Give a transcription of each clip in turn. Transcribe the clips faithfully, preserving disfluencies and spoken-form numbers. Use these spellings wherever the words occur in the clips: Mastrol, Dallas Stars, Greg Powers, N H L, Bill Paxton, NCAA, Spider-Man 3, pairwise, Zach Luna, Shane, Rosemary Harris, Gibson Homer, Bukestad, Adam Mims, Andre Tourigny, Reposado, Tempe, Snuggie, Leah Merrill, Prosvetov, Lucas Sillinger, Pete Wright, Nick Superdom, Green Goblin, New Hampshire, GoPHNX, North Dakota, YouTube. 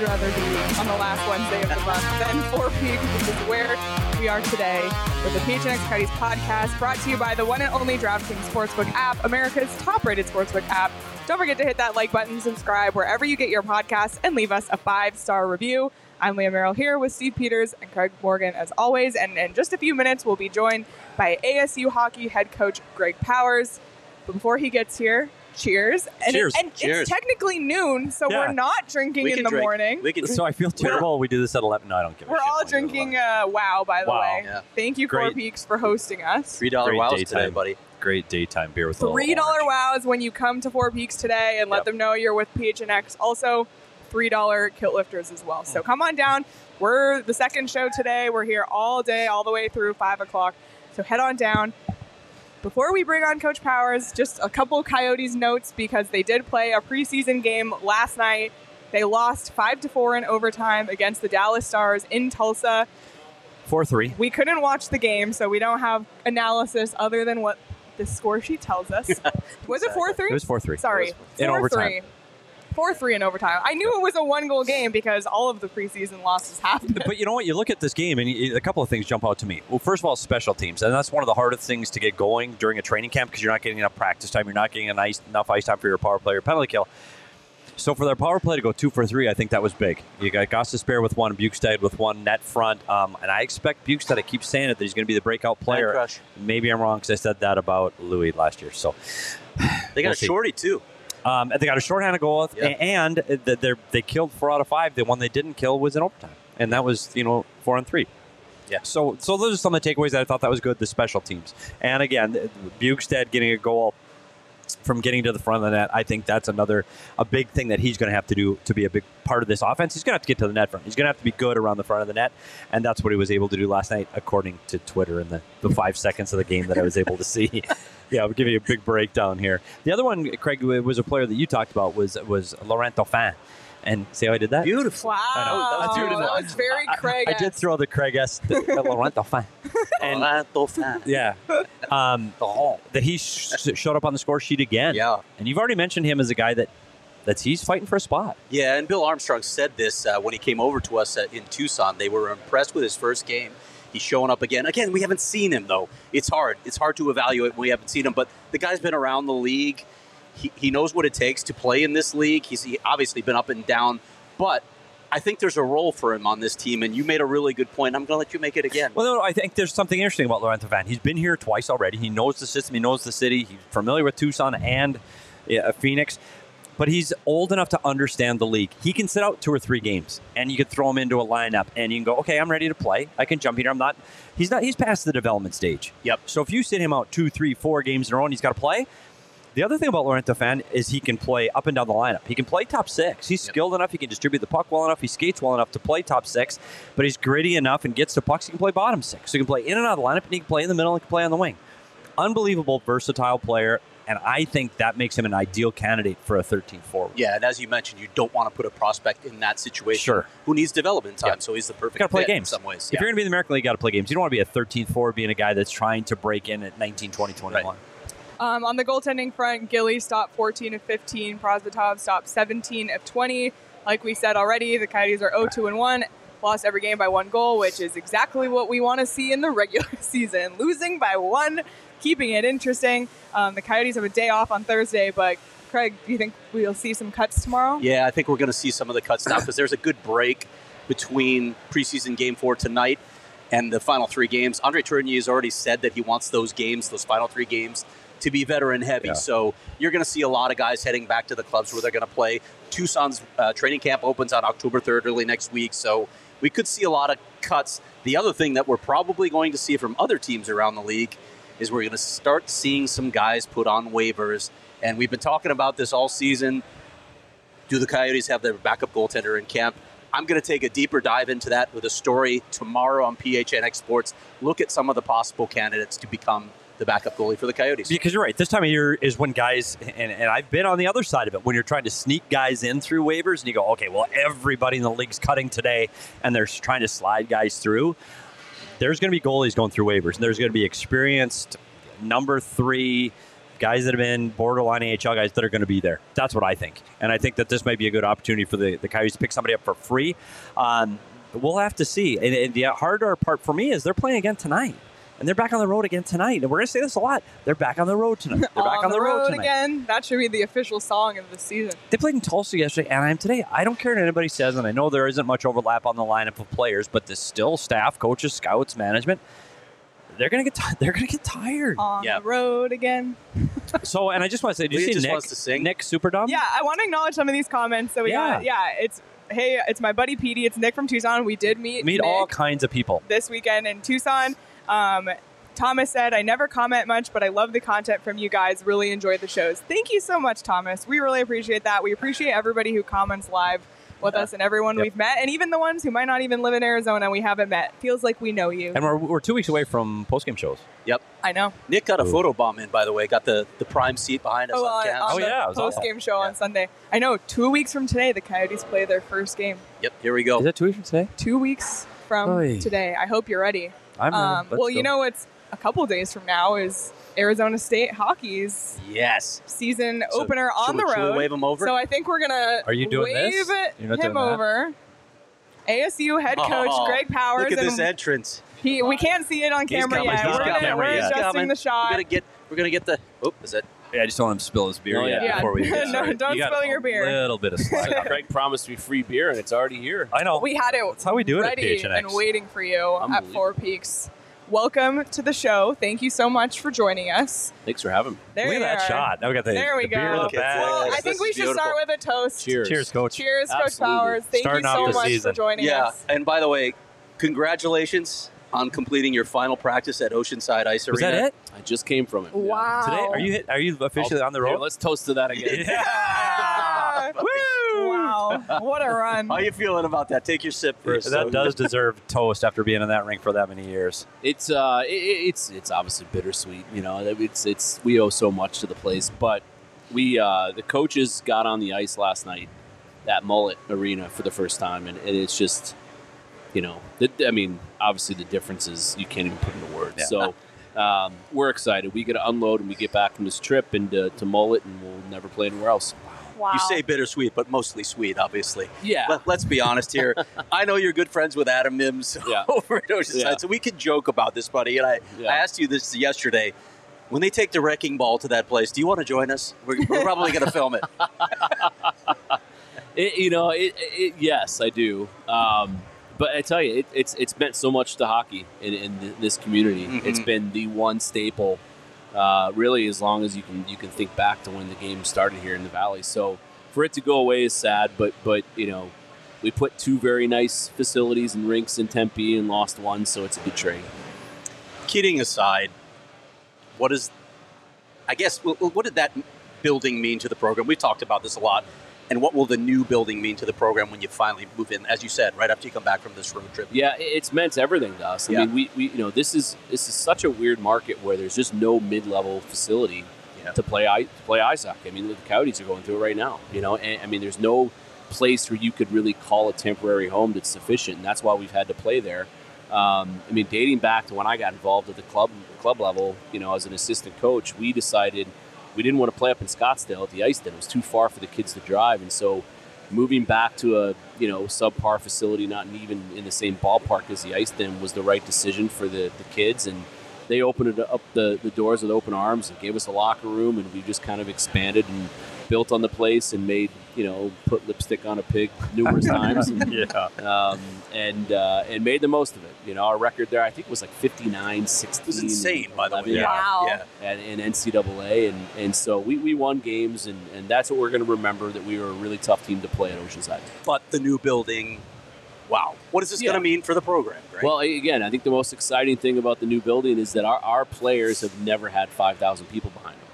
I'd rather be on the last Wednesday of the month than Four Peaks, which is where we are today with the P H N X Fridays Podcast, brought to you by the one and only DraftKings Sportsbook app, America's top-rated sportsbook app. Don't forget to hit that like button, subscribe wherever you get your podcasts, and leave us a five-star review. I'm Leah Merrill here with Steve Peters and Craig Morgan as always, and in just a few minutes we'll be joined by A S U Hockey head coach Greg Powers. But before he gets here, cheers. And, cheers. It, and cheers. It's technically noon, so yeah. we're not drinking we in the drink. morning. We can so I feel terrible. We're, we do this at eleven. No, I don't give a shit. We're all drinking uh, WOW, by the wow. way. Yeah. Thank you, Great. Four Peaks, for hosting us. three dollars WOWs today, buddy. Great daytime beer with a little orange. three dollars WOWs when you come to Four Peaks today, and yep. let them know you're with P H N X. Also, three dollars Kilt Lifters as well. Mm. So come on down. We're the second show today. We're here all day, all the way through five o'clock. So head on down. Before we bring on Coach Powers, just a couple Coyotes notes, because they did play a preseason game last night. They lost five to four in overtime against the Dallas Stars in Tulsa. four three. We couldn't watch the game, so we don't have analysis other than what the score sheet tells us. Was it four three? It was four three. Sorry. four three. In overtime. four three in overtime. I knew it was a one-goal game because all of the preseason losses happened. But you know what? You look at this game, and you, a couple of things jump out to me. Well, first of all, special teams. And that's one of the hardest things to get going during a training camp, because you're not getting enough practice time. You're not getting enough ice time for your power play or penalty kill. So for their power play to go two for three, I think that was big. You got Goss's spare with one, Bukestad with one, net front. Um, and I expect Bukestad, I keep saying it, that he's going to be the breakout player. Maybe I'm wrong, because I said that about Louis last year. So they got we'll a shorty, see. too. Um, and they got a shorthanded goal, yeah. and they they killed four out of five. The one they didn't kill was in overtime, and that was, you know, four on three. Yeah. So so those are some of the takeaways that I thought that was good. The special teams, and again, Bukestad getting a goal from getting to the front of the net. I think that's another a big thing that he's going to have to do to be a big part of this offense. He's going to have to get to the net front. He's going to have to be good around the front of the net, and that's what he was able to do last night, according to Twitter, in the, the five seconds of the game that I was able to see. Yeah, I'll give you a big breakdown here. The other one, Craig, was a player that you talked about, was was Laurent Dauphin. And see how I did that? Beautiful. Wow. I know, that was, beautiful. That was very Craig-esque. I, I did throw the Craig-esque at Laurent Dauphin. And, Laurent Dauphin. Yeah. Um, that he sh- showed up on the score sheet again. Yeah. And you've already mentioned him as a guy that that's he's fighting for a spot. Yeah, and Bill Armstrong said this uh, when he came over to us at, in Tucson. They were impressed with his first game. He's showing up again. Again, we haven't seen him, though. It's hard. It's hard to evaluate when we haven't seen him. But the guy's been around the league. He he knows what it takes to play in this league. He's he obviously been up and down. But I think there's a role for him on this team. And you made a really good point. I'm going to let you make it again. Well, no, I think there's something interesting about Laurent Dauphin. He's been here twice already. He knows the system. He knows the city. He's familiar with Tucson and yeah, Phoenix. But he's old enough to understand the league. He can sit out two or three games, and you can throw him into a lineup, and you can go, okay, I'm ready to play. I can jump in here. I'm not. He's not. He's past the development stage. Yep. So if you sit him out two, three, four games in a row, and he's got to play. The other thing about Laurent Dauphin is he can play up and down the lineup. He can play top six. He's yep. skilled enough. He can distribute the puck well enough. He skates well enough to play top six. But he's gritty enough and gets to pucks. He can play bottom six. So he can play in and out of the lineup, and he can play in the middle and he can play on the wing. Unbelievable, versatile player. And I think that makes him an ideal candidate for a thirteenth forward. Yeah, and as you mentioned, you don't want to put a prospect in that situation sure. who needs development time, yeah. so he's the perfect gotta play fit games. In some ways. If yeah. you're going to be in the American League, you got to play games. You don't want to be a thirteenth forward being a guy that's trying to break in at nineteen, twenty, twenty-one. Right. Um, on the goaltending front, Gilly stopped fourteen of fifteen. Prosvetov stopped seventeen of twenty. Like we said already, the Coyotes are oh two and one. Lost every game by one goal, which is exactly what we want to see in the regular season. Losing by one, keeping it interesting. Um, the Coyotes have a day off on Thursday, but Craig, do you think we'll see some cuts tomorrow? Yeah, I think we're going to see some of the cuts now because there's a good break between preseason game four tonight and the final three games. Andre Tourigny has already said that he wants those games, those final three games, to be veteran heavy. Yeah. So you're going to see a lot of guys heading back to the clubs where they're going to play. Tucson's uh, training camp opens on October third, early next week. So we could see a lot of cuts. The other thing that we're probably going to see from other teams around the league is we're going to start seeing some guys put on waivers. And we've been talking about this all season. Do the Coyotes have their backup goaltender in camp? I'm going to take a deeper dive into that with a story tomorrow on P H N X Sports. Look at some of the possible candidates to become the backup goalie for the Coyotes. Because you're right. This time of year is when guys, and, and I've been on the other side of it, when you're trying to sneak guys in through waivers and you go, okay, well, everybody in the league's cutting today and they're trying to slide guys through. There's going to be goalies going through waivers. And there's going to be experienced number three guys that have been borderline A H L guys that are going to be there. That's what I think. And I think that this might be a good opportunity for the, the Coyotes to pick somebody up for free. Um, we'll have to see. And, and the harder part for me is they're playing again tonight. And they're back on the road again tonight. And we're going to say this a lot. They're back on the road tonight. They're back on, on the, the road, road tonight. Again. That should be the official song of the season. They played in Tulsa yesterday, Anaheim today. I don't care what anybody says, and I know there isn't much overlap on the lineup of players, but there's still staff, coaches, scouts, management. They're going to get t- they're going to get tired. On yeah. the road again. So, and I just want to say, do you see Nick, to Nick Superdom? Yeah, I want to acknowledge some of these comments that we yeah. got. Yeah, it's... Hey, it's my buddy Petey. It's Nick from Tucson. We did meet Meet Nick all kinds of people. This weekend in Tucson. Um, Thomas said, I never comment much, but I love the content from you guys. Really enjoyed the shows. Thank you so much, Thomas. We really appreciate that. We appreciate everybody who comments live with yeah. us and everyone yep. we've met, and even the ones who might not even live in Arizona we haven't met. Feels like we know you. And we're, we're two weeks away from post-game shows. Yep. I know. Nick got a Ooh. photo bomb in, by the way. Got the, the prime seat behind us oh, on campus. Oh, yeah. Post-game show yeah. on Sunday. I know. Two weeks from today, the Coyotes play their first game. Yep. Here we go. Is that two weeks from today? Two weeks from Oy. today. I hope you're ready. I'm um, Well, go. you know what's a couple days from now is Arizona State Hockey's yes. season so opener on we, the road. Should we wave him over? So I think we're going to wave this? him doing over. That? A S U head coach oh, Greg Powers. Look at and this entrance. He, we can't see it on He's camera coming. yet. He's we're coming. Gonna, we're yeah. adjusting the shot. We're going to get We're gonna get the... Oh, is it? Yeah, I just don't want him to spill his beer oh, yeah. yet yeah. before we... Get no, don't you spill your beer. A little bit of slack. Craig promised me free beer, and it's already here. I know. We had it That's how we do it ready at P H N X. And waiting for you at Four Peaks. Welcome to the show. Thank you so much for joining us. Thanks for having me. There Look at that are. shot. Now we got the, there we the go. beer in the bag. Well, I think this we should beautiful. start with a toast. Cheers. Cheers, Coach. Cheers, Absolutely. Coach Powers. Thank Starting you so much season. for joining yeah. us. Yeah, and by the way, congratulations on completing your final practice at Oceanside Ice Arena. Is that it? I just came from it. Wow. Yeah. Today, are you hit, are you officially I'll, on the road? Here, let's toast to that again. Yeah. Woo! Wow. What a run. How are you feeling about that? Take your sip first. That so. does deserve toast after being in that rink for that many years. It's uh, it, it's it's obviously bittersweet. You know, it's it's we owe so much to the place, but we uh, the coaches got on the ice last night at Mullett Arena for the first time, and, and it's just. You know, the, I mean, obviously the difference is you can't even put into words. Yeah. So um, we're excited. We get to unload and we get back from this trip and to, to Mullett, and we'll never play anywhere else. Wow. You say bittersweet, but mostly sweet, obviously. Yeah. Let, let's be honest here. I know you're good friends with Adam Mims yeah. over at Oceanside, yeah. so we can joke about this, buddy. And I, yeah. I asked you this yesterday. When they take the wrecking ball to that place, do you want to join us? We're, we're probably going to film it. it. You know, it, it, yes, I do. Um But I tell you, it, it's it's meant so much to hockey in, in this community. Mm-hmm. It's been the one staple, uh, really, as long as you can you can think back to when the game started here in the Valley. So for it to go away is sad, but but you know, we put two very nice facilities and rinks in Tempe and lost one, so it's a good trade. Kidding aside, what is, I guess, what did that building mean to the program? We've talked about this a lot. And what will the new building mean to the program when you finally move in, as you said, right after you come back from this road trip? Yeah, it's meant everything to us. I yeah. mean, we, we, you know, this is this is such a weird market where there's just no mid-level facility yeah. to play to play ice hockey. I mean, the Coyotes are going through it right now. You know, and I mean, there's no place where you could really call a temporary home that's sufficient. And that's why we've had to play there. Um, I mean, dating back to when I got involved at the club club level, you know, as an assistant coach, we decided. We didn't want to play up in Scottsdale at the ice then. It was too far for the kids to drive. And so moving back to a, you know, subpar facility, not even in the same ballpark as the ice then, was the right decision for the, the kids. And they opened up the, the doors with open arms and gave us a locker room. And we just kind of expanded and built on the place and made, you know, put lipstick on a pig numerous times. And, yeah. um, and, uh, and made the most of it. You know, our record there, I think, was like fifty-nine, sixteen. It was insane, by the way. Yeah. Wow. Yeah. And, and N C double A. And, and so we, we won games, and, and that's what we're going to remember, that we were a really tough team to play at Oceanside. But the new building, wow. What is this yeah. going to mean for the program, Greg? Well, again, I think the most exciting thing about the new building is that our, our players have never had five thousand people behind them.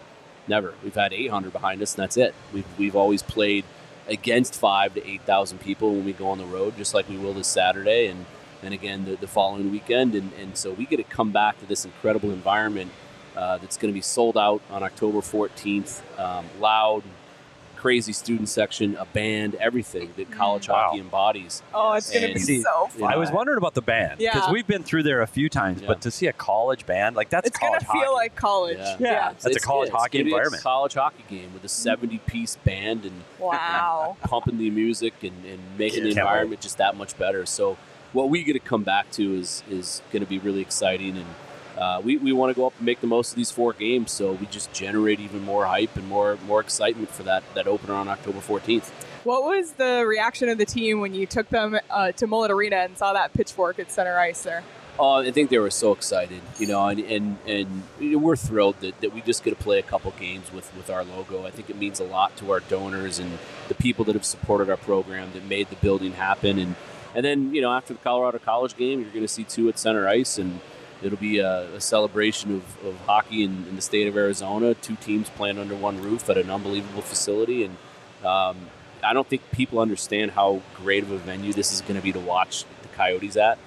Never. We've had eight hundred behind us, and that's it. We've, we've always played against five thousand to eight thousand people when we go on the road, just like we will this Saturday and then again the, the following weekend. And, and so we get to come back to this incredible environment uh, that's going to be sold out on October fourteenth. Um, loud, crazy student section, a band, everything that college wow. hockey embodies. Oh, it's going to be see, so fun. You know, I was wondering about the band because yeah. we've been through there a few times, yeah. but to see a college band, like that's it's college hockey. It's going to feel like college. Yeah. yeah. yeah. That's it's, a college it's, hockey it's environment. It's a college hockey game with a seventy-piece band and, wow. and pumping the music and, and making yeah, the environment just that much better. So what we get to come back to is is going to be really exciting, and Uh, we we want to go up and make the most of these four games, so we just generate even more hype and more more excitement for that, that opener on October fourteenth. What was the reaction of the team when you took them uh, to Mullett Arena and saw that pitchfork at center ice there? Uh, I think they were so excited, you know, and, and, and we're thrilled that, that we just get to play a couple games with, with our logo. I think it means a lot to our donors and the people that have supported our program that made the building happen. And, and then, you know, after the Colorado College game, you're going to see two at center ice, and it'll be a, a celebration of, of hockey in, in the state of Arizona, two teams playing under one roof at an unbelievable facility. And um, I don't think people understand how great of a venue this is going to be to watch the Coyotes at.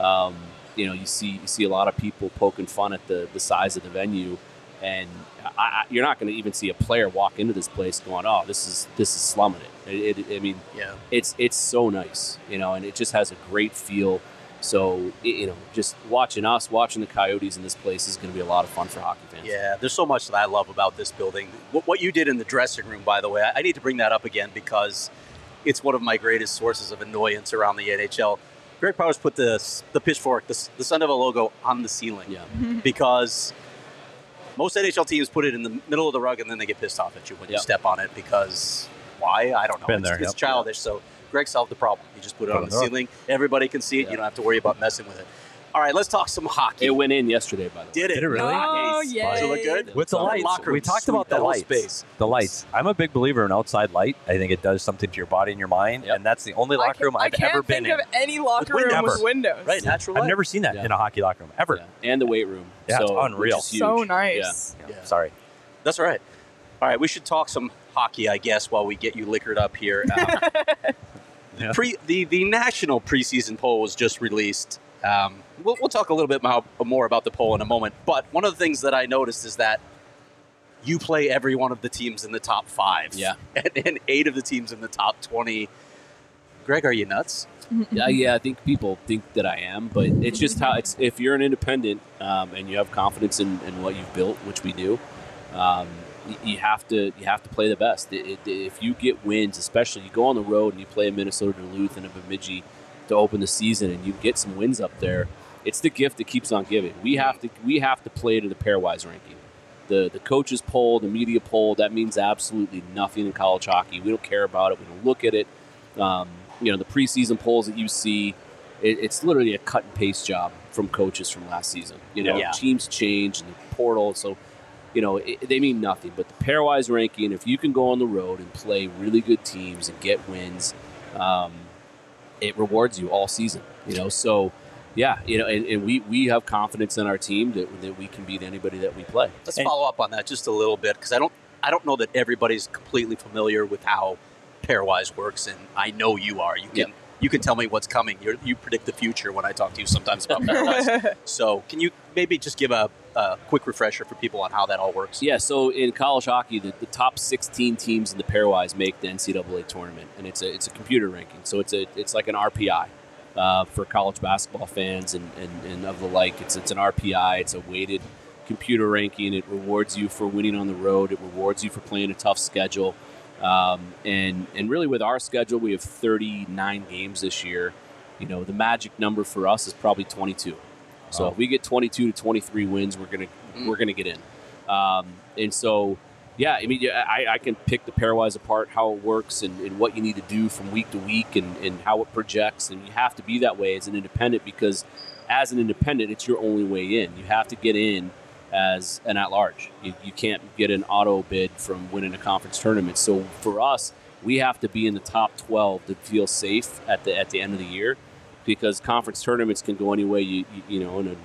Um, you know, you see you see a lot of people poking fun at the, the size of the venue, and I, I, you're not going to even see a player walk into this place going, oh, this is this is slumming it. it, it I mean, yeah. it's it's so nice, you know, and it just has a great feel. So, you know, just watching us, watching the Coyotes in this place is going to be a lot of fun for hockey fans. Yeah, there's so much that I love about this building. What you did in the dressing room, by the way, I need to bring that up again because it's one of my greatest sources of annoyance around the N H L. Greg Powers put the, the pitchfork, the, the Sun Devil logo on the ceiling yeah. because most N H L teams put it in the middle of the rug and then they get pissed off at you when yep. you step on it because why? I don't know. Been there, it's, yep. it's childish. So Greg solved the problem. He just put it on the ceiling. Everybody can see it. Yeah. You don't have to worry about messing with it. All right, let's talk some hockey. It went in yesterday, by the way. Did it? Did it really? Oh, yeah. Does it look good? With the lights. We talked about the lights. Space. The lights. I'm a big believer in outside light. I think it does something to your body and your mind, yep. and that's the only locker room I've ever been in. I can't think of any locker room with windows. Right, natural light. I've never seen that yeah. in a hockey locker room, ever. Yeah. And the weight room. Yeah, so, it's unreal. Which is huge. So nice. Yeah. Yeah. Yeah. Sorry. That's all right. All right, we should talk some hockey, I guess, while we get you liquored up here. Um, yeah. pre, the, the national preseason poll was just released. Um, we'll, we'll talk a little bit more about the poll in a moment. But one of the things that I noticed is that you play every one of the teams in the top five. Yeah. And, and eight of the teams in the top twenty. Greg, are you nuts? Yeah, yeah, I think people think that I am. But it's just how it's, if you're an independent um, and you have confidence in, in what you've built, which we do, um, you have to you have to play the best. It, it, if you get wins, especially you go on the road and you play a Minnesota Duluth and a Bemidji to open the season, and you get some wins up there, it's the gift that keeps on giving. We have to we have to play to the pairwise ranking, the the coaches poll, the media poll. That means absolutely nothing in college hockey. We don't care about it. We don't look at it. Um, you know the preseason polls that you see, it, it's literally a cut and paste job from coaches from last season. You know yeah. teams change and the portal so. You know, it, they mean nothing. But the pairwise ranking, if you can go on the road and play really good teams and get wins, um, it rewards you all season. You know, so, yeah, you know, and, and we, we have confidence in our team that, that we can beat anybody that we play. Let's and, follow up on that just a little bit because I don't, I don't know that everybody's completely familiar with how pairwise works, and I know you are. You can, yeah. you can tell me what's coming. You're, you predict the future when I talk to you sometimes about pairwise. So can you maybe just give a A uh, quick refresher for people on how that all works? Yeah, so in college hockey, the, the top sixteen teams in the pairwise make the N C double A tournament, and it's a it's a computer ranking, so it's a it's like an R P I uh, for college basketball fans and, and, and of the like. It's it's an R P I, it's a weighted computer ranking. It rewards you for winning on the road. It rewards you for playing a tough schedule, um, and and really with our schedule, we have thirty-nine games this year. You know, the magic number for us is probably twenty-two. So if we get twenty-two to twenty-three wins, we're gonna we're gonna get in, um, and so yeah, I mean yeah, I, I can pick the pairwise apart, how it works, and, and what you need to do from week to week, and, and how it projects, and you have to be that way as an independent because as an independent, it's your only way in. You have to get in as an at-large. You, you can't get an auto bid from winning a conference tournament. So for us, we have to be in the top twelve to feel safe at the at the end of the year. Because conference tournaments can go any way, you you, you know, and a,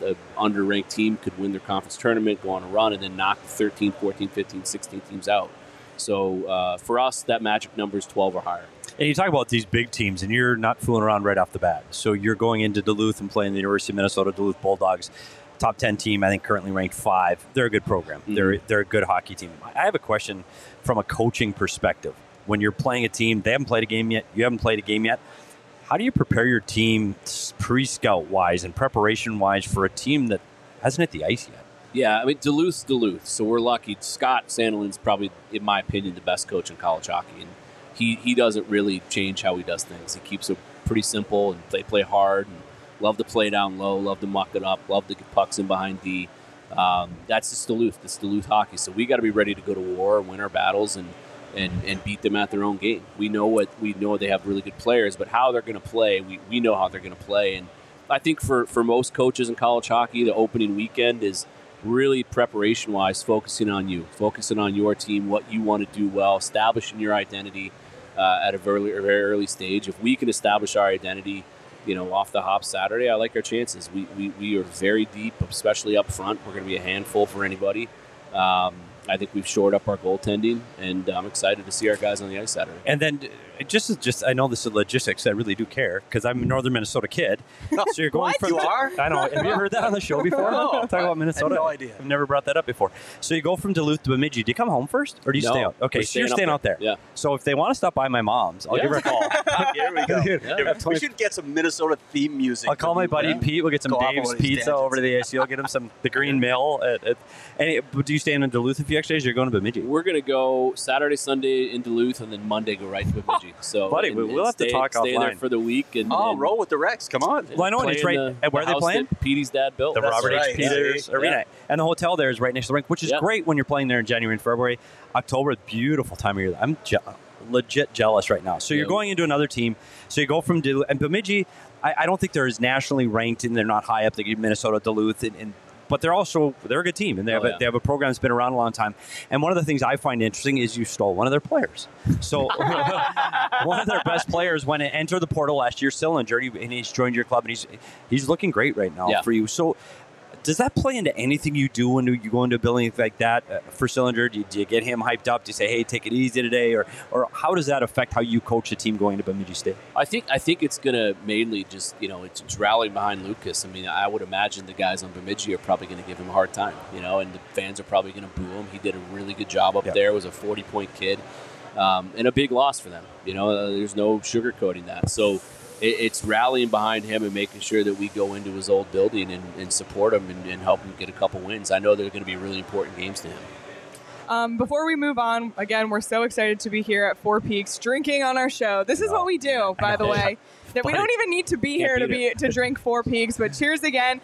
a, a under-ranked team could win their conference tournament, go on a run, and then knock thirteen, fourteen, fifteen, sixteen teams out. So uh, for us, that magic number is twelve or higher. And you talk about these big teams, and you're not fooling around right off the bat. So you're going into Duluth and playing the University of Minnesota Duluth Bulldogs. top ten team, I think currently ranked five. They're a good program. Mm-hmm. They're they're a good hockey team. I have a question from a coaching perspective. When you're playing a team, they haven't played a game yet. You haven't played a game yet. How do you prepare your team pre-scout-wise and preparation-wise for a team that hasn't hit the ice yet? Yeah, I mean, Duluth's Duluth, so we're lucky. Scott Sandelin's probably, in my opinion, the best coach in college hockey, and he, he doesn't really change how he does things. He keeps it pretty simple, and they play hard, and love to play down low, love to muck it up, love to get pucks in behind D. Um, that's just Duluth. That's Duluth hockey, so we got to be ready to go to war, win our battles, and And, and beat them at their own game. We know what we know. They have really good players, but how they're going to play, we, we know how they're going to play. And I think for, for most coaches in college hockey, the opening weekend is really preparation-wise, focusing on you, focusing on your team, what you want to do well, establishing your identity uh, at a very, very early stage. If we can establish our identity, you know, off the hop Saturday, I like our chances. We we, we are very deep, especially up front. We're going to be a handful for anybody. Um, I think we've shored up our goaltending, and I'm excited to see our guys on the ice Saturday. And then, just just I know this is logistics. I really do care because I'm a northern Minnesota kid. No, so you're going from you the, are. I know. Have you heard that on the show before? No, talk about Minnesota. I have no idea. I've never brought that up before. So you go from Duluth to Bemidji. Do you come home first, or do you no, stay out? Okay, so you're staying out there. there. Yeah. So if they want to stop by my mom's, I'll yeah. give her a call. Here we go. Dude, yeah. We should get some Minnesota theme music. I'll call my buddy yeah. Pete. We'll get some go Dave's Pizza over to the A C U. I'll get him some the Green Mill. At, at, any, do you stay in Duluth a few extra days? You're going to Bemidji. We're gonna go Saturday, Sunday in Duluth, and then Monday go right to Bemidji. So, buddy, and, we'll and have stay, to talk stay offline. Stay there for the week. And, oh, and roll with the Rex. Come on. Well, I know, and it's right. The, and where the are they playing? Petey's dad built. The That's Robert right. H. Peters yeah. Arena. Yeah. And the hotel there is right next to the rink, which is yeah. great when you're playing there in January and February. October, beautiful time of year. I'm je- legit jealous right now. So yeah. you're going into another team. So you go from Duluth. And Bemidji, I, I don't think they're as nationally ranked, and they're not high up. They get Minnesota, Duluth, and, and but they're also they're a good team, and they have, oh, yeah. a, they have a program that's been around a long time. And one of the things I find interesting is you stole one of their players. So one of their best players when it entered the portal last year, Sillinger, and he's joined your club, and he's he's looking great right now yeah. for you. So does that play into anything you do when you go into a building like that uh, for Sillinger? Do you, do you get him hyped up? Do you say, hey, take it easy today? Or or how does that affect how you coach a team going to Bemidji State? I think I think it's going to mainly just, you know, it's, it's rallying behind Lucas. I mean, I would imagine the guys on Bemidji are probably going to give him a hard time, you know, and the fans are probably going to boo him. He did a really good job up yeah. there. It was a forty-point kid um, and a big loss for them. You know, uh, there's no sugarcoating that. So it's rallying behind him and making sure that we go into his old building and, and support him and, and help him get a couple wins. I know they're going to be really important games to him. Um, before we move on, again, we're so excited to be here at Four Peaks drinking on our show. This is what we do, by the way. That we don't even need to be here to be to drink Four Peaks, but cheers again.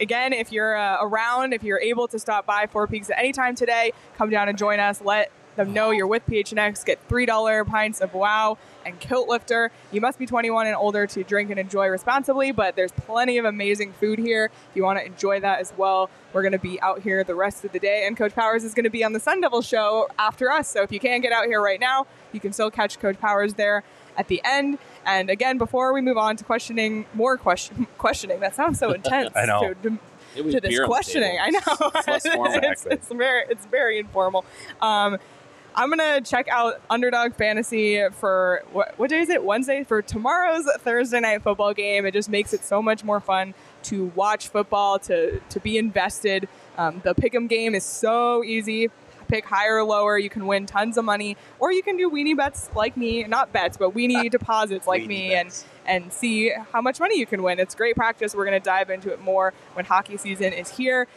Again, if you're uh, around, if you're able to stop by Four Peaks at any time today, come down and join us. Let them know you're with P H N X. Get three dollars pints of Wow and Kilt Lifter. You must be twenty-one and older to drink and enjoy responsibly, but there's plenty of amazing food here. If you want to enjoy that as well, we're going to be out here the rest of the day, and Coach Powers is going to be on the Sun Devil show after us, so if you can't get out here right now, you can still catch Coach Powers there at the end. And again, before we move on to questioning, more question, questioning, that sounds so intense. I know. To, to, to this questioning. I know. It's less formal. it's, it's, very, it's very informal. Um, I'm going to check out Underdog Fantasy for, what, what day is it? Wednesday for tomorrow's Thursday night football game. It just makes it so much more fun to watch football, to, to be invested. Um, the pick'em game is so easy. Pick higher or lower. You can win tons of money, or you can do weenie bets like me. Not bets, but weenie deposits like weenie me bets. and and see how much money you can win. It's great practice. We're going to dive into it more when hockey season is here.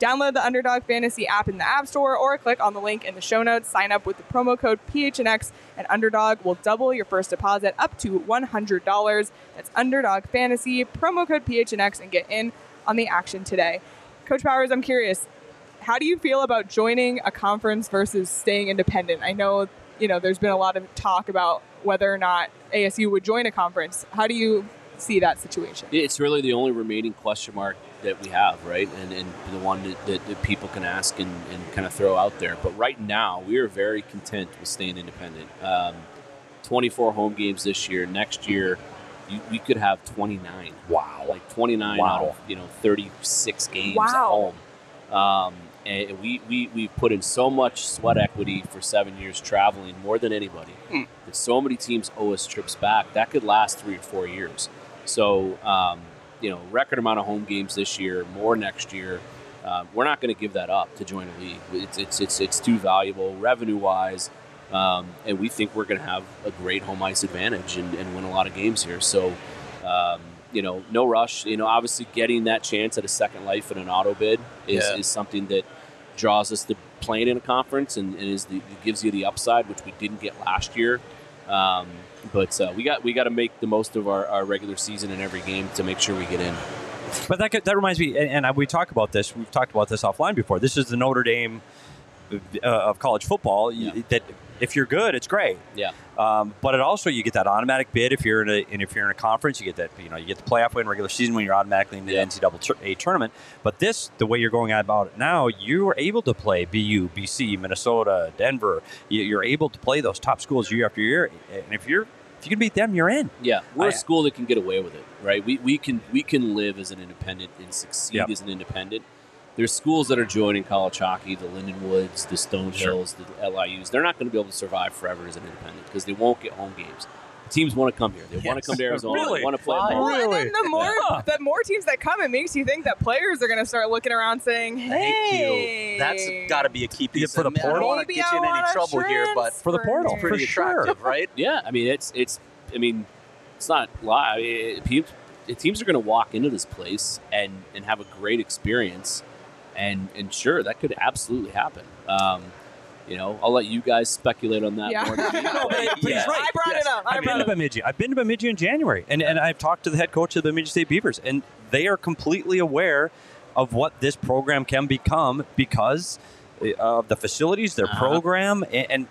Download the Underdog Fantasy app in the App Store or click on the link in the show notes. Sign up with the promo code P H N X and Underdog will double your first deposit up to one hundred dollars. That's Underdog Fantasy, promo code P H N X, and get in on the action today. Coach Powers, I'm curious, how do you feel about joining a conference versus staying independent? I know, you know, there's been a lot of talk about whether or not A S U would join a conference. How do you see that situation? It's really the only remaining question mark that we have, right? And and the one that, that, that people can ask and, and kind of throw out there. But right now, we are very content with staying independent. Um, twenty-four home games this year. Next year, you, we could have twenty-nine. Wow. Like twenty-nine wow. out of, you know, thirty-six games wow. at home. Um, and we, we, we put in so much sweat equity for seven years traveling, more than anybody. Mm. That so many teams owe us trips back. That could last three or four years. So, um, you know, record amount of home games this year, more next year. Uh, we're not going to give that up to join a league. It's it's it's, it's too valuable revenue-wise, um, and we think we're going to have a great home ice advantage and, and win a lot of games here. So, um, you know, no rush. You know, obviously getting that chance at a second life in an auto bid is, yeah. is something that draws us to playing in a conference and, and is the, gives you the upside, which we didn't get last year. Um, but uh, we got we got to make the most of our, our regular season and every game to make sure we get in. But that that reminds me, and, and we talk about this. We've talked about this offline before. This is the Notre Dame uh, of college football. Yeah. That if you're good, it's great. Yeah. Um, but it also you get that automatic bid if you're in a and if you're in a conference, you get that you know you get the playoff win, regular season when you're automatically in the yeah. N C double A tournament. But this, the way you're going about it now, you are able to play B U, B C, Minnesota, Denver. You're able to play those top schools year after year, and if you're if you can beat them, you're in. Yeah, we're I, a school that can get away with it, right? We we can we can live as an independent and succeed yep. as an independent. There's schools that are joining college hockey, the Lindenwoods, the Stonehills, sure. the L I Us. They're not going to be able to survive forever as an independent because they won't get home games. Teams want to come here. They yes. want to come to Arizona. Really? They want to play. Well, really? And then the more yeah. the more teams that come, it makes you think that players are going to start looking around saying, "Hey, that's got to be a key piece for the portal." I don't want to get you in any trouble here, but for the portal, for pretty sure. attractive, right? Yeah, I mean, it's it's. I mean, it's not lie. It, it, teams are going to walk into this place and and have a great experience, and and sure, that could absolutely happen. Um, You know, I'll let you guys speculate on that yeah. more. Than no, but I, yeah. right. I brought yes. it up. I I've been to Bemidji. I've been to Bemidji in January, and, and I've talked to the head coach of the Bemidji State Beavers, and they are completely aware of what this program can become because of the facilities, their uh-huh. program, and, and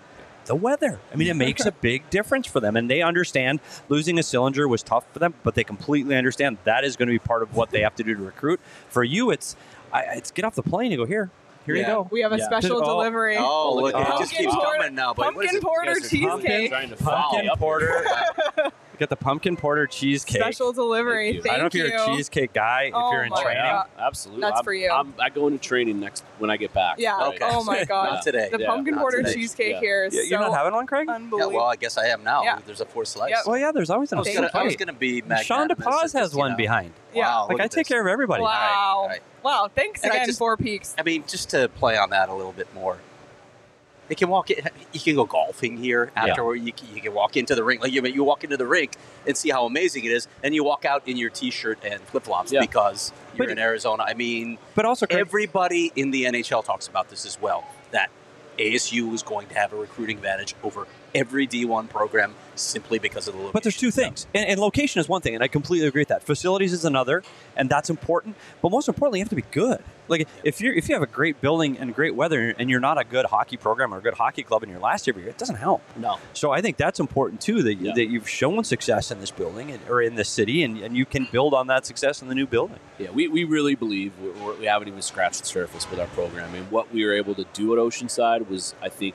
the weather. I mean, it makes a big difference for them, and they understand losing a Sillinger was tough for them, but they completely understand that is going to be part of what they have to do to recruit. For you, it's, I, it's get off the plane and go, here. Here yeah. you go. We have a yeah. special oh, delivery. Oh, look, pumpkin it just keeps porter, coming now. But pumpkin porter cheesecake. Pumpkin, pumpkin porter. We got the pumpkin porter cheesecake. Special delivery. Thank you. Thank I don't you. know if you're a cheesecake guy, oh if you're in training. God. Absolutely. That's I'm, for you. I'm, I go into training next when I get back. Yeah. Right. Okay. Oh, my God. Not today. The yeah, pumpkin porter today. cheesecake yeah. here is yeah, You're so not having one, Craig? Unbelievable. Yeah, well, I guess I am now. Yeah. There's a four slice. Yep. Well, yeah, there's always an extra plate. I was going to be magnanimous. Sean DePaz has one behind. Yeah. Like, I take care of everybody. Wow. Wow, thanks and again, just, Four Peaks. I mean, just to play on that a little bit more, they can walk in, you can go golfing here afterward. Yeah. You, can, you can walk into the rink. Like you, you walk into the rink and see how amazing it is, and you walk out in your T-shirt and flip-flops yeah. because you're but, in Arizona. I mean, but also everybody in the N H L talks about this as well, that A S U is going to have a recruiting advantage over every D one program simply because of the location. But there's two things. And, and location is one thing, and I completely agree with that. Facilities is another, and that's important. But most importantly, you have to be good. Like, if you if you have a great building and great weather and you're not a good hockey program or a good hockey club in your last year, it doesn't help. No. So I think that's important, too, that, yeah. that you've shown success in this building and, or in this city, and, and you can build on that success in the new building. Yeah, we, we really believe we're, we haven't even scratched the surface with our program. I mean, what we were able to do at Oceanside was, I think,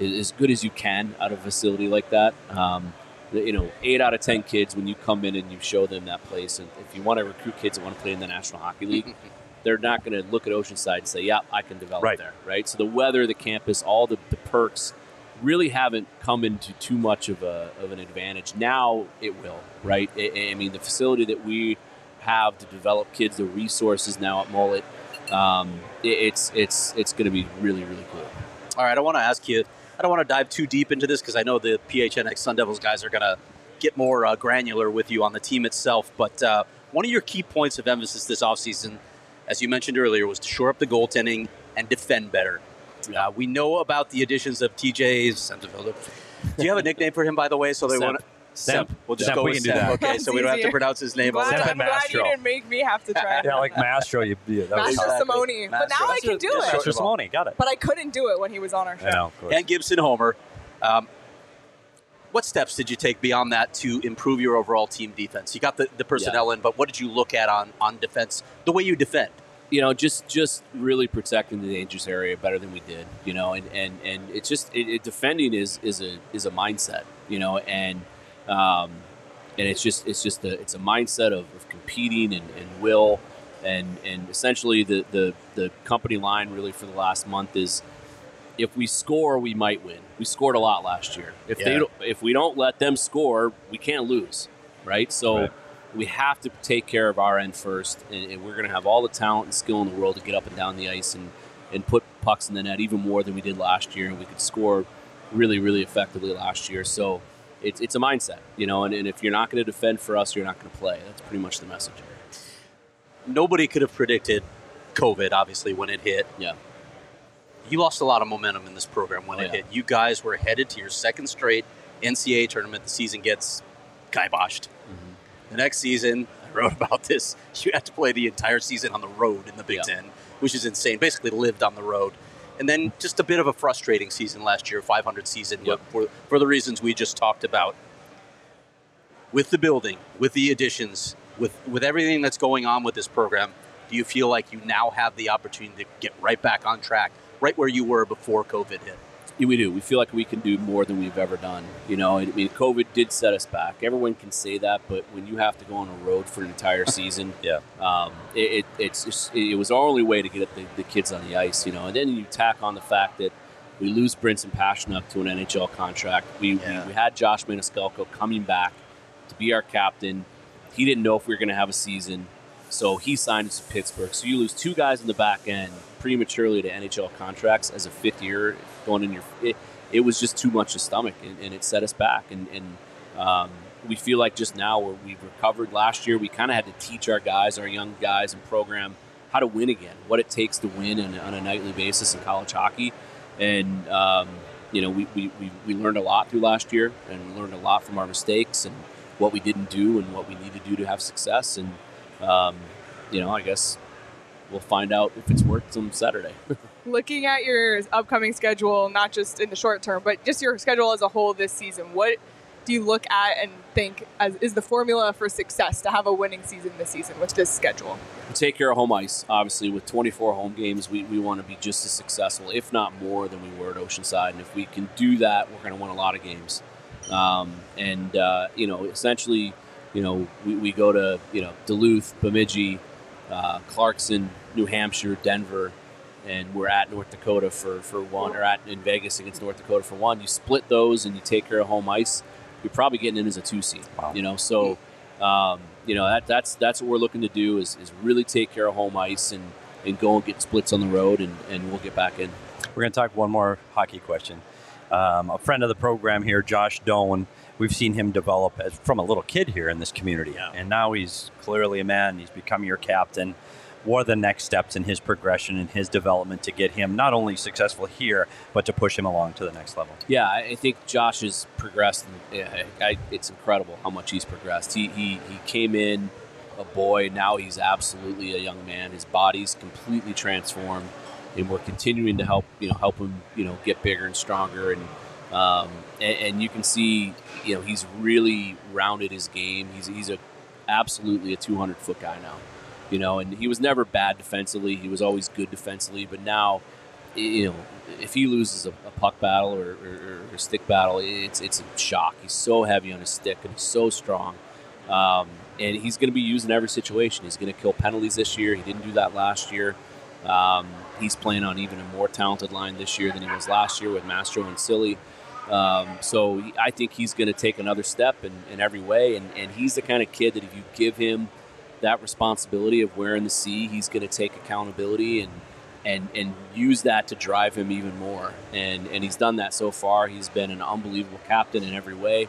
as good as you can out of a facility like that. Um, you know, eight out of ten kids, when you come in and you show them that place, and if you want to recruit kids that want to play in the National Hockey League, they're not going to look at Oceanside and say, yeah, I can develop right. there, right? So the weather, the campus, all the, the perks really haven't come into too much of a of an advantage. Now it will, right? I, I mean, the facility that we have to develop kids, the resources now at Mullett, um, it, it's, it's, it's going to be really, really cool. All right, I want to ask you, I don't want to dive too deep into this because I know the P H N X Sun Devils guys are going to get more uh, granular with you on the team itself. But uh, one of your key points of emphasis this offseason, as you mentioned earlier, was to shore up the goaltending and defend better. Uh, we know about the additions of T J's. Do you have a nickname for him, by the way? So they want to Semp. We'll just Semp. go we with Semp. That. Okay, That's so we don't easier. have to pronounce his name. Glad, all I'm glad Mastrol. you didn't make me have to try it. Yeah, like Mastrol. You, yeah, that Master was Simone. Mastrol. But now Mastrol. I can do yeah, it. Master Simone, got it. But I couldn't do it when he was on our show. Yeah, of course. And Gibson Homer. Um, what steps did you take beyond that to improve your overall team defense? You got the, the personnel yeah. in, but what did you look at on, on defense, the way you defend? You know, just just really protecting the dangerous area better than we did, you know, and, and, and it's just it, it defending is, is, a, is a mindset, you know, and Um, and it's just it's just a, it's a mindset of, of competing and, and will and and essentially the, the the company line really for the last month is if we score we might win. We scored a lot last year. If yeah. they don't, if we don't let them score, we can't lose, right? So right. we have to take care of our end first, and, and we're going to have all the talent and skill in the world to get up and down the ice and, and put pucks in the net even more than we did last year, and we could score really, really effectively last year. So it's it's a mindset, you know, and, and if you're not going to defend for us, you're not going to play. That's pretty much the message here. Nobody could have predicted COVID, obviously, when it hit. Yeah. You lost a lot of momentum in this program when oh, it yeah. hit. You guys were headed to your second straight N C double A tournament. The season gets kiboshed. Mm-hmm. The next season, I wrote about this, you had to play the entire season on the road in the Big yeah. Ten, which is insane. Basically lived on the road. And then just a bit of a frustrating season last year, five hundred season, yep. for, for the reasons we just talked about. With the building, with the additions, with, with everything that's going on with this program, do you feel like you now have the opportunity to get right back on track, right where you were before COVID hit? Yeah, we do. We feel like we can do more than we've ever done. You know, I mean, COVID did set us back. Everyone can say that, but when you have to go on a road for an entire season, yeah, um, it, it it's just, it was our only way to get the, the kids on the ice. You know, and then you tack on the fact that we lose Brinson Paschnuck to an N H L contract. We, yeah. we we had Josh Maniscalco coming back to be our captain. He didn't know if we were going to have a season, so he signed us to Pittsburgh. So you lose two guys in the back end prematurely to N H L contracts as a fifth year going in your it, it was just too much to stomach, and, and it set us back, and, and um, we feel like just now where we've recovered. Last year we kind of had to teach our guys, our young guys and program, how to win again, what it takes to win in, on a nightly basis in college hockey, and um, you know we, we, we, we learned a lot through last year, and we learned a lot from our mistakes and what we didn't do and what we need to do to have success, and um, you know I guess we'll find out if it's worked on Saturday. Looking at your upcoming schedule, not just in the short term, but just your schedule as a whole this season, what do you look at and think as, is the formula for success to have a winning season this season with this schedule? We take care of home ice, obviously. With twenty-four home games, we, we want to be just as successful, if not more, than we were at Oceanside. And if we can do that, we're going to win a lot of games. Um, and, uh, you know, essentially, you know, we, we go to, you know, Duluth, Bemidji, Uh, Clarkson, New Hampshire, Denver, and we're at North Dakota for, for one, or at in Vegas against North Dakota for one. You split those and you take care of home ice, you're probably getting in as a two seed. Wow. You know, so um, you know that that's that's what we're looking to do is, is really take care of home ice and, and go and get splits on the road, and, and we'll get back in. We're going to talk one more hockey question. Um, a friend of the program here, Josh Doan. We've seen him develop as, from a little kid here in this community. Yeah. And now he's clearly a man. He's become your captain. What are the next steps in his progression and his development to get him not only successful here, but to push him along to the next level? Yeah, I think Josh has progressed. Yeah, I, it's incredible how much he's progressed. He, he, he came in a boy. Now he's absolutely a young man. His body's completely transformed. And we're continuing to help, you know, help him, you know, get bigger and stronger. And Um, and, and you can see, you know, he's really rounded his game. He's he's a absolutely a two hundred foot guy now, you know, and he was never bad defensively. He was always good defensively. But now, you know, if he loses a, a puck battle or, or, or a stick battle, it's it's a shock. He's so heavy on his stick and he's so strong. Um, and he's going to be used in every situation. He's going to kill penalties this year. He didn't do that last year. Um, he's playing on even a more talented line this year than he was last year with Mastrol and Silly. Um, so I think he's going to take another step in, in every way. And, and he's the kind of kid that if you give him that responsibility of wearing the C, he's going to take accountability and, and, and use that to drive him even more. And, and he's done that so far. He's been an unbelievable captain in every way.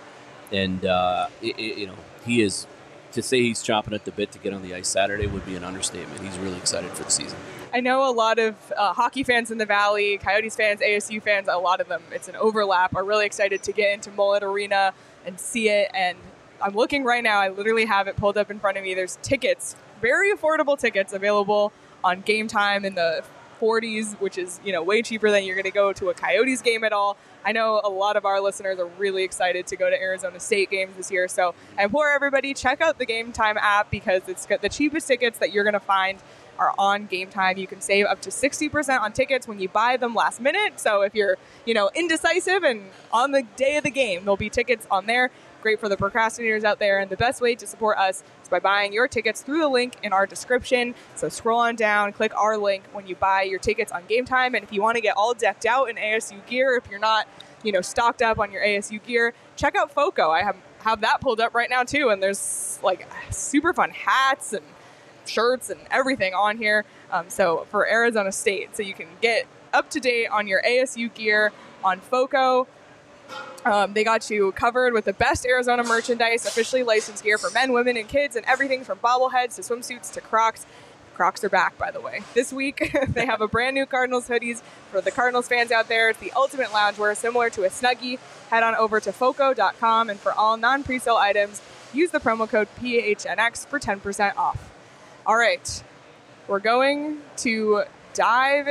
And, uh, it, it, you know, he is, to say he's chomping at the bit to get on the ice Saturday would be an understatement. He's really excited for the season. I know a lot of uh, hockey fans in the Valley, Coyotes fans, A S U fans, a lot of them, it's an overlap, are really excited to get into Mullett Arena and see it. And I'm looking right now. I literally have it pulled up in front of me. There's tickets, very affordable tickets available on Game Time in the forties, which is, you know, way cheaper than you're going to go to a Coyotes game at all. I know a lot of our listeners are really excited to go to Arizona State games this year. So I implore everybody, check out the Game Time app because it's got the cheapest tickets that you're going to find are on Game Time. You can save up to sixty percent on tickets when you buy them last minute. So if you're, you know, indecisive and on the day of the game, there'll be tickets on there. Great for the procrastinators out there. And the best way to support us is by buying your tickets through the link in our description. So scroll on down, click our link when you buy your tickets on Game Time. And if you want to get all decked out in A S U gear, if you're not, you know, stocked up on your A S U gear, check out FOCO. I have have that pulled up right now too. And there's like super fun hats and shirts and everything on here. Um, so for Arizona State, so you can get up to date on your A S U gear on FOCO. Um, they got you covered with the best Arizona merchandise, officially licensed gear for men, women, and kids, and everything from bobbleheads to swimsuits to Crocs. Crocs are back, by the way. This week, they have a brand new Cardinals hoodies for the Cardinals fans out there. It's the ultimate loungewear, similar to a Snuggie. Head on over to foco dot com, and for all non-presale items, use the promo code P H N X for ten percent off. All right, we're going to dive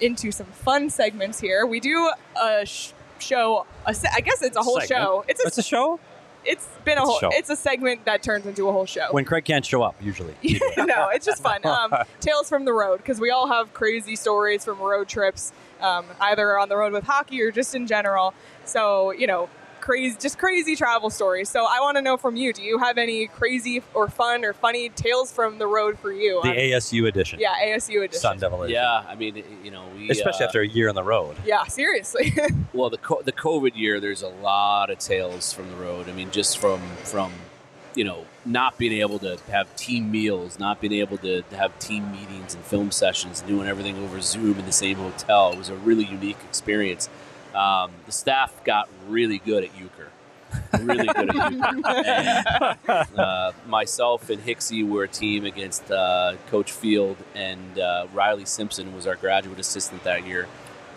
into some fun segments here. We do a sh- show, a se- I guess it's a whole segment. show. It's a, it's a show? It's been a whole, it's a segment that turns into a whole show. When Craig can't show up, usually. No, it's just fun. Um, tales from the road, because we all have crazy stories from road trips, um, either on the road with hockey or just in general. So, you know, crazy, just crazy travel stories. So I want to know from you, do you have any crazy or fun or funny tales from the road for you? The um, A S U edition. Yeah, A S U edition. Sun Devil edition. Yeah, I mean, you know. We, Especially uh, after a year on the road. Yeah, seriously. Well, the co- the COVID year, there's a lot of tales from the road. I mean, just from, from you know, not being able to have team meals, not being able to have team meetings and film sessions, doing everything over Zoom in the same hotel. It was a really unique experience. Um, the staff got really good at Euchre, really good at Euchre. And, uh, myself and Hicksy were a team against uh, Coach Field, and uh, Riley Simpson was our graduate assistant that year,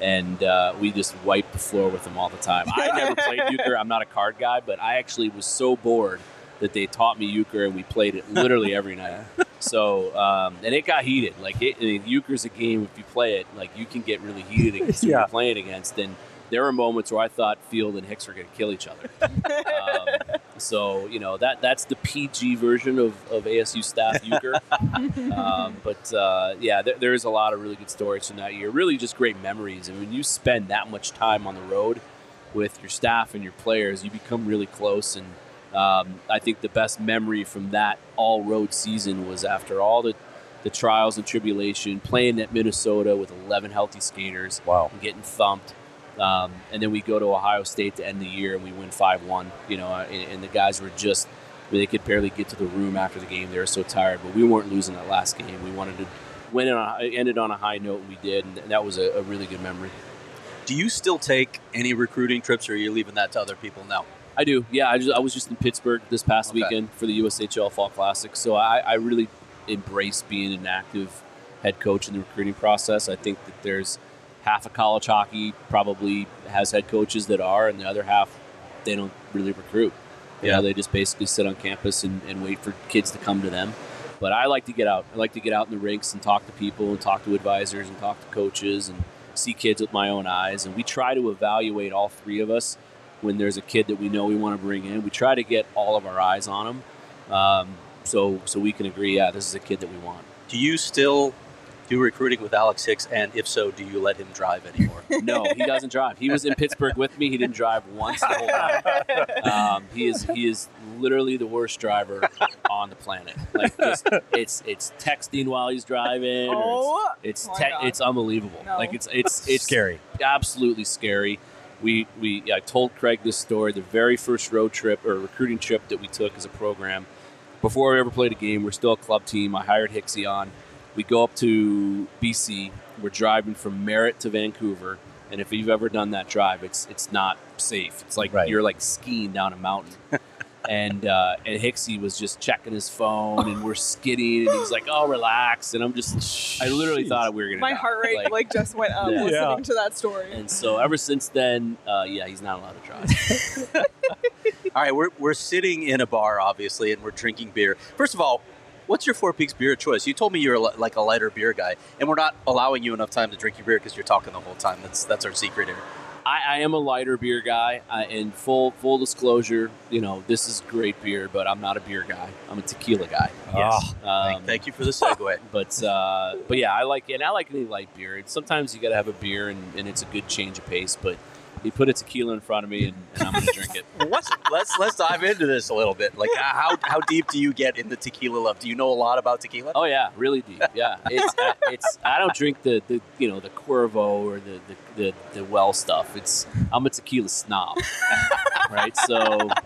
and uh, we just wiped the floor with them all the time. I never played Euchre. I'm not a card guy, but I actually was so bored that they taught me Euchre, and we played it literally every night. So, um, and it got heated. Like, it, I mean, Euchre's a game, if you play it, like, you can get really heated against who yeah. you're playing against, and there were moments where I thought Field and Hicks were going to kill each other. um, so, you know, that that's the P G version of, of A S U staff Euchre. um, but, uh, yeah, there, there is a lot of really good stories from that year. Really just great memories. And when you spend that much time on the road with your staff and your players, you become really close. And um, I think the best memory from that all-road season was after all the the trials and tribulation, playing at Minnesota with eleven healthy skaters. Wow. And getting thumped. Um, and then we go to Ohio State to end the year, and we win five one, you know, and, and the guys were just, I mean, they could barely get to the room after the game. They were so tired, but we weren't losing that last game. We wanted to win it on, ended on a high note, and we did, and that was a, a really good memory. Do you still take any recruiting trips, or are you leaving that to other people now? I do, yeah. I, just, I was just in Pittsburgh this past okay. weekend for the U S H L Fall Classic, so I, I really embrace being an active head coach in the recruiting process. I think that there's half of college hockey probably has head coaches that are, and the other half, they don't really recruit. You yeah. know, they just basically sit on campus and, and wait for kids to come to them. But I like to get out. I like to get out in the rinks and talk to people and talk to advisors and talk to coaches and see kids with my own eyes. And we try to evaluate, all three of us, when there's a kid that we know we want to bring in. We try to get all of our eyes on them um, so, so we can agree, yeah, this is a kid that we want. Do you still do recruiting with Alex Hicks, and if so, do you let him drive anymore? No, he doesn't drive. He was in Pittsburgh with me. He didn't drive once the whole time. Um, he is he is literally the worst driver on the planet. Like, just, it's it's texting while he's driving. Or it's it's, te- it's unbelievable. No. Like it's it's it's scary. Absolutely scary. We we I told Craig this story. The very first road trip or recruiting trip that we took as a program, before we ever played a game, we're still a club team. I hired Hicksy on. We go up to B C. We're driving from Merritt to Vancouver, and if you've ever done that drive, it's it's not safe. It's like right. you're like skiing down a mountain. and uh, and Hicksy was just checking his phone, and we're skidding, and he's like, "Oh, relax." And I'm just, I literally Jeez. thought we were gonna. My die. heart rate like, like just went up yeah. listening yeah. to that story. And so ever since then, uh, yeah, he's not allowed to drive. All right, we're we're sitting in a bar, obviously, and we're drinking beer. First of all, what's your Four Peaks beer choice? You told me you're like a lighter beer guy, and we're not allowing you enough time to drink your beer because you're talking the whole time. That's that's our secret here. I, I am a lighter beer guy, I, and full full disclosure, you know, this is great beer, but I'm not a beer guy. I'm a tequila guy. Yes. Oh, um, thank, thank you for the segue. But uh, but yeah, I like and I like any light beer. It's, sometimes you got to have a beer, and, and it's a good change of pace, but. You put a tequila in front of me, and, and I'm going to drink it. Let's, let's let's dive into this a little bit. Like, how how deep do you get in the tequila love? Do you know a lot about tequila? Oh yeah, really deep. Yeah, it's I, it's I don't drink the, the you know the Cuervo or the the, the the well stuff. It's I'm a tequila snob. right? So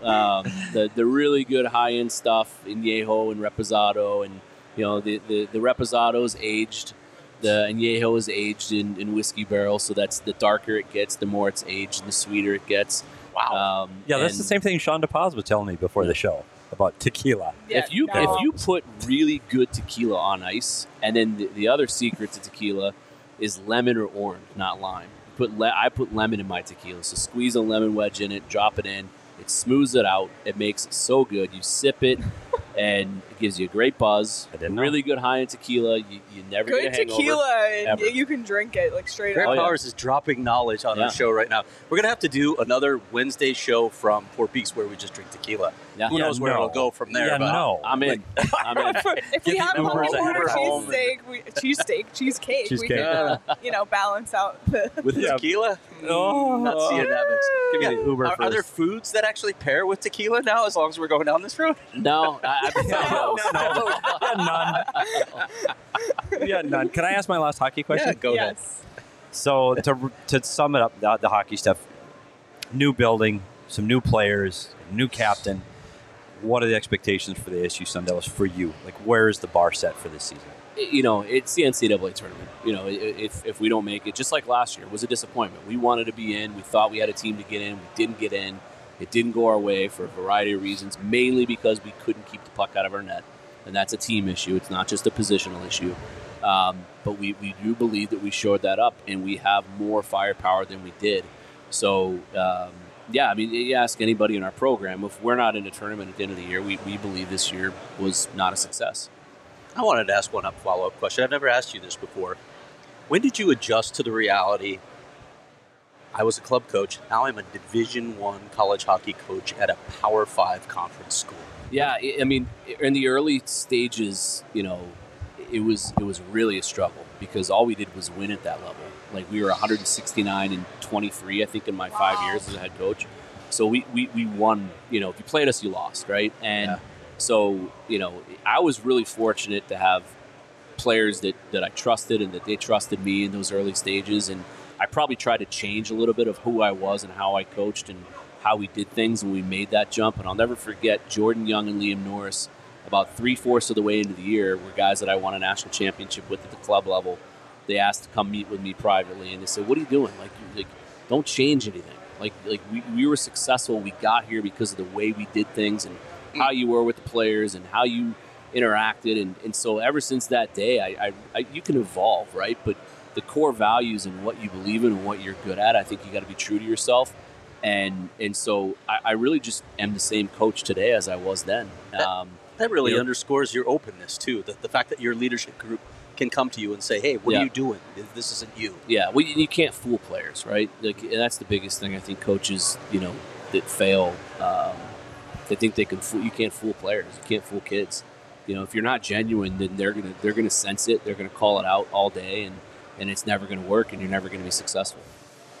um, the the really good high end stuff, Añejo and Reposado, and you know the the, the Reposado is aged, the Añejo is aged in, in whiskey barrels, so that's the darker it gets, the more it's aged, and the sweeter it gets. Wow. Um, yeah, that's and, the same thing Sean DePaz was telling me before the show about tequila. Yeah, if you no. if you put really good tequila on ice, and then the, the other secret to tequila is lemon or orange, not lime. Put le- I put lemon in my tequila, so squeeze a lemon wedge in it, drop it in, it smooths it out, it makes it so good. You sip it, and it gives you a great buzz. I didn't really know. Good high in tequila. You, you never good get a hangover. Good tequila, ever. You can drink it like straight up. Greg oh, Powers yeah. is dropping knowledge on yeah. our show right now. We're going to have to do another Wednesday show from Four Peaks where we just drink tequila. Yeah. Who yeah, knows where no. it'll go from there. Yeah, but no. I'm in. Like, I'm in. If we have home order cheesesteak, we, cheesesteak, cheesecake, cheesecake, we can, uh, you know, balance out the... With yeah. tequila? No. Not seeing that mix. Give me yeah. the Uber are, first. Are there foods that actually pair with tequila now, as long as we're going down this road? No. I, I, no, no, no. None. Yeah, none. Can I ask my last hockey question? Yeah, go yes. ahead. So to to sum it up, the, the hockey stuff, new building, some new players, new captain. What are the expectations for the A S U Sun Devils for you? Like, where is the bar set for this season? You know, it's the N C double A tournament. You know, if if we don't make it, just like last year, it was a disappointment. We wanted to be in. We thought we had a team to get in. We didn't get in. It didn't go our way for a variety of reasons, mainly because we couldn't keep the puck out of our net. And that's a team issue. It's not just a positional issue. Um, but we, we do believe that we shored that up, and we have more firepower than we did. So, um, yeah, I mean, you ask anybody in our program, if we're not in a tournament at the end of the year, we, we believe this year was not a success. I wanted to ask one up follow-up question. I've never asked you this before. When did you adjust to the reality? I was a club coach. Now I'm a Division One college hockey coach at a Power Five conference school. Yeah, I mean, in the early stages, you know, it was it was really a struggle because all we did was win at that level. Like, we were one hundred sixty-nine and twenty-three, I think, in my wow. five years as a head coach. So we, we, we won. You know, if you played us, you lost, right? And yeah. so, you know, I was really fortunate to have players that, that I trusted and that they trusted me in those early stages. And I probably tried to change a little bit of who I was and how I coached and how we did things when we made that jump. And I'll never forget Jordan Young and Liam Norris about three-fourths of the way into the year were guys that I won a national championship with at the club level. They asked to come meet with me privately, and they said, what are you doing? Like, like don't change anything. Like, like we, we were successful. We got here because of the way we did things and how you were with the players and how you interacted. And, and so ever since that day, I, I, I you can evolve, right? But the core values and what you believe in and what you're good at, I think you got to be true to yourself. And and so I, I really just am the same coach today as I was then. That, um, that really you know, underscores your openness, too. The, the fact that your leadership group can come to you and say, hey, what yeah. are you doing? This isn't you. Yeah, well, you, you can't fool players, right? Like, and that's the biggest thing I think coaches, you know, that fail. Um, they think they can fool. You can't fool players. You can't fool kids. You know, if you're not genuine, then they're gonna they're gonna sense it. They're gonna call it out all day, and and it's never going to work, and you're never going to be successful.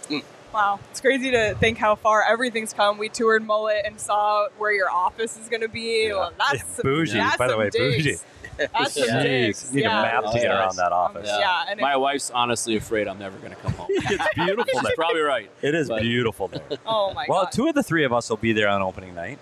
Mm. Wow. It's crazy to think how far everything's come. We toured Mullett and saw where your office is going to be. Yeah. Well, that's yeah, bougie, that's by the way, digs. Bougie. That's yeah. some digs. You need yeah. a map oh, to get nice. Around that office. Um, yeah. yeah and My it, wife's honestly afraid I'm never going to come home. It's beautiful there. She's probably right. It is but. beautiful there. Oh, my God. Well, two of the three of us will be there on opening night.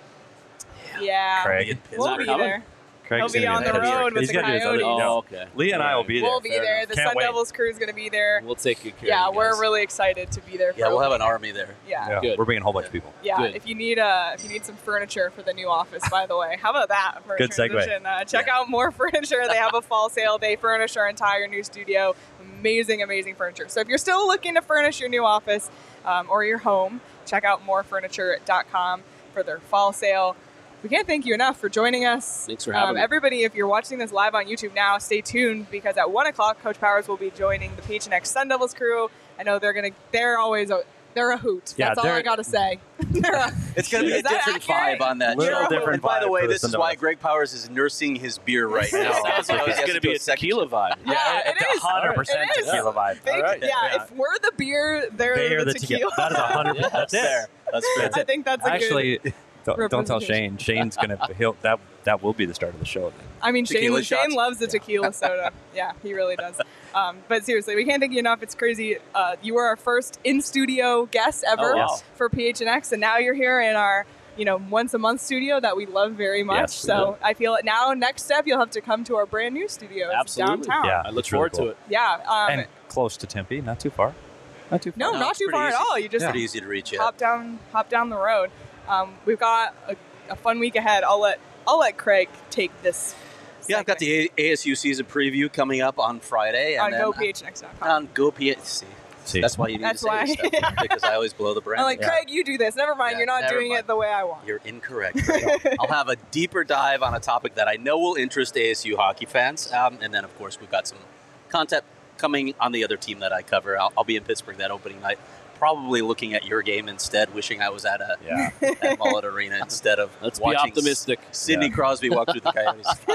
Yeah. yeah. Craig. We'll be there. Craig's He'll be on the road with He's the Coyotes. Other, oh, okay. Lee and I will be there. We'll be Fair there. Enough. The Can't Sun wait. Devils crew is going to be there. We'll take good care yeah, of you guys. We're really excited to be there. For yeah, we'll have an army there. Yeah, yeah. Good. We're bringing a whole bunch yeah. of people. Yeah, good. if you need uh, if you need some furniture for the new office, by the way, how about that? For good segue. Uh, check yeah. out More Furniture. They have a fall sale. They furnish our entire new studio. Amazing, amazing furniture. So if you're still looking to furnish your new office um, or your home, check out more furniture dot com for their fall sale. We can't thank you enough for joining us. Thanks for having um, me. Everybody, if you're watching this live on YouTube now, stay tuned because at one o'clock, Coach Powers will be joining the P H N X Sun Devils crew. I know they're gonna. They're always a. They're a hoot. That's yeah, all I got to say. a, it's going to be a different accurate? vibe on that Little show. Different and by the way, this is why Greg Powers is nursing his beer right now. It's going to be a tequila vibe. Yeah, yeah it it's is. one hundred percent it tequila is. vibe. Big, all right. yeah, yeah, if we're the beer, they're they the, the tequila. That is one hundred percent. Yeah, that's there. That's fair. I think that's a Actually, good... Don't, don't tell Shane. Shane's going to, he'll, that that will be the start of the show. I mean, Shane, Shane loves the tequila soda. Yeah, he really does. Um, but seriously, we can't thank you enough. It's crazy. Uh, you were our first in-studio guest ever oh, wow. for P H N X, and now you're here in our, you know, once-a-month studio that we love very much. Yes, so I feel it now. Next step, you'll have to come to our brand-new studio downtown. Yeah, I look forward really cool. to it. Yeah. Um, and close to Tempe, not too far. Not too far. No, no not too far easy. At all. You just yeah. pretty easy to reach. Hop yeah. down, hop down the road. Um, we've got a, a fun week ahead. I'll let I'll let Craig take this. Yeah, I've got the A S U season preview coming up on Friday. And on go P H N X dot com. On go P H N X. See, that's why you need that's to say why. Stuff, because I always blow the brand. I'm like, yeah. Craig, you do this. Never mind, yeah, you're not doing mind. It the way I want. You're incorrect. I'll have a deeper dive on a topic that I know will interest A S U hockey fans. Um, and then, of course, we've got some content coming on the other team that I cover. I'll, I'll be in Pittsburgh that opening night. Probably looking at your game instead, wishing I was at a yeah. at Mullett Arena instead of Let's watching be optimistic. Sidney yeah. Crosby walk through the Coyotes.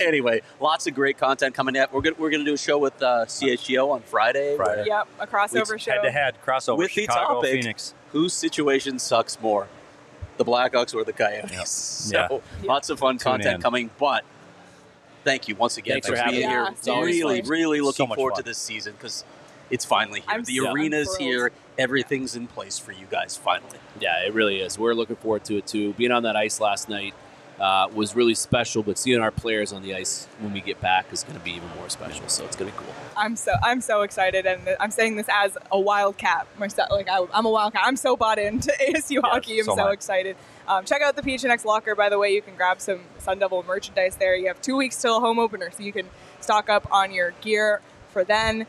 Anyway, lots of great content coming up. We're gonna we're gonna do a show with uh, C H G O on Friday. Friday. Yep, a crossover we, show. Head to head crossover. With Chicago, the topic, Phoenix. Whose situation sucks more, the Blackhawks or the Coyotes? Yep. So yeah. lots of fun Tune content in. Coming, but. Thank you once again Thanks for having being me. Here. Yeah, really, really looking so forward fun. To this season because it's finally here. I'm the so arena's here. Everything's in place for you guys finally. Yeah, it really is. We're looking forward to it too. Being on that ice last night uh, was really special, but seeing our players on the ice when we get back is going to be even more special. So it's going to be cool. I'm so I'm so excited, and I'm saying this as a Wildcat myself. Like I, I'm a Wildcat. I'm so bought into A S U yeah, hockey. I'm so, so excited. Um, check out the P H N X Locker, by the way. You can grab some Sun Devil merchandise there. You have two weeks till home opener, so you can stock up on your gear for then.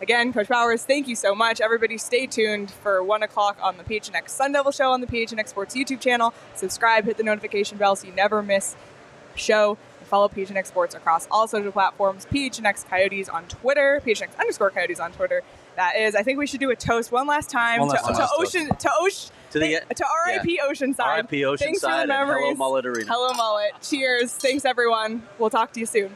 Again, Coach Powers, thank you so much. Everybody stay tuned for one o'clock on the P H N X Sun Devil Show on the P H N X Sports YouTube channel. Subscribe, hit the notification bell so you never miss a show. And follow P H N X Sports across all social platforms. P H N X Coyotes on Twitter. P H N X underscore Coyotes on Twitter. That is, I think we should do a toast one last time one last to, time. to Ocean, to Ocean, to, the, to R I P Yeah. Oceanside. R I P Oceanside. Thanks for the memories. Hello Mullett Arena. Hello Mullett. Cheers. Thanks everyone. We'll talk to you soon.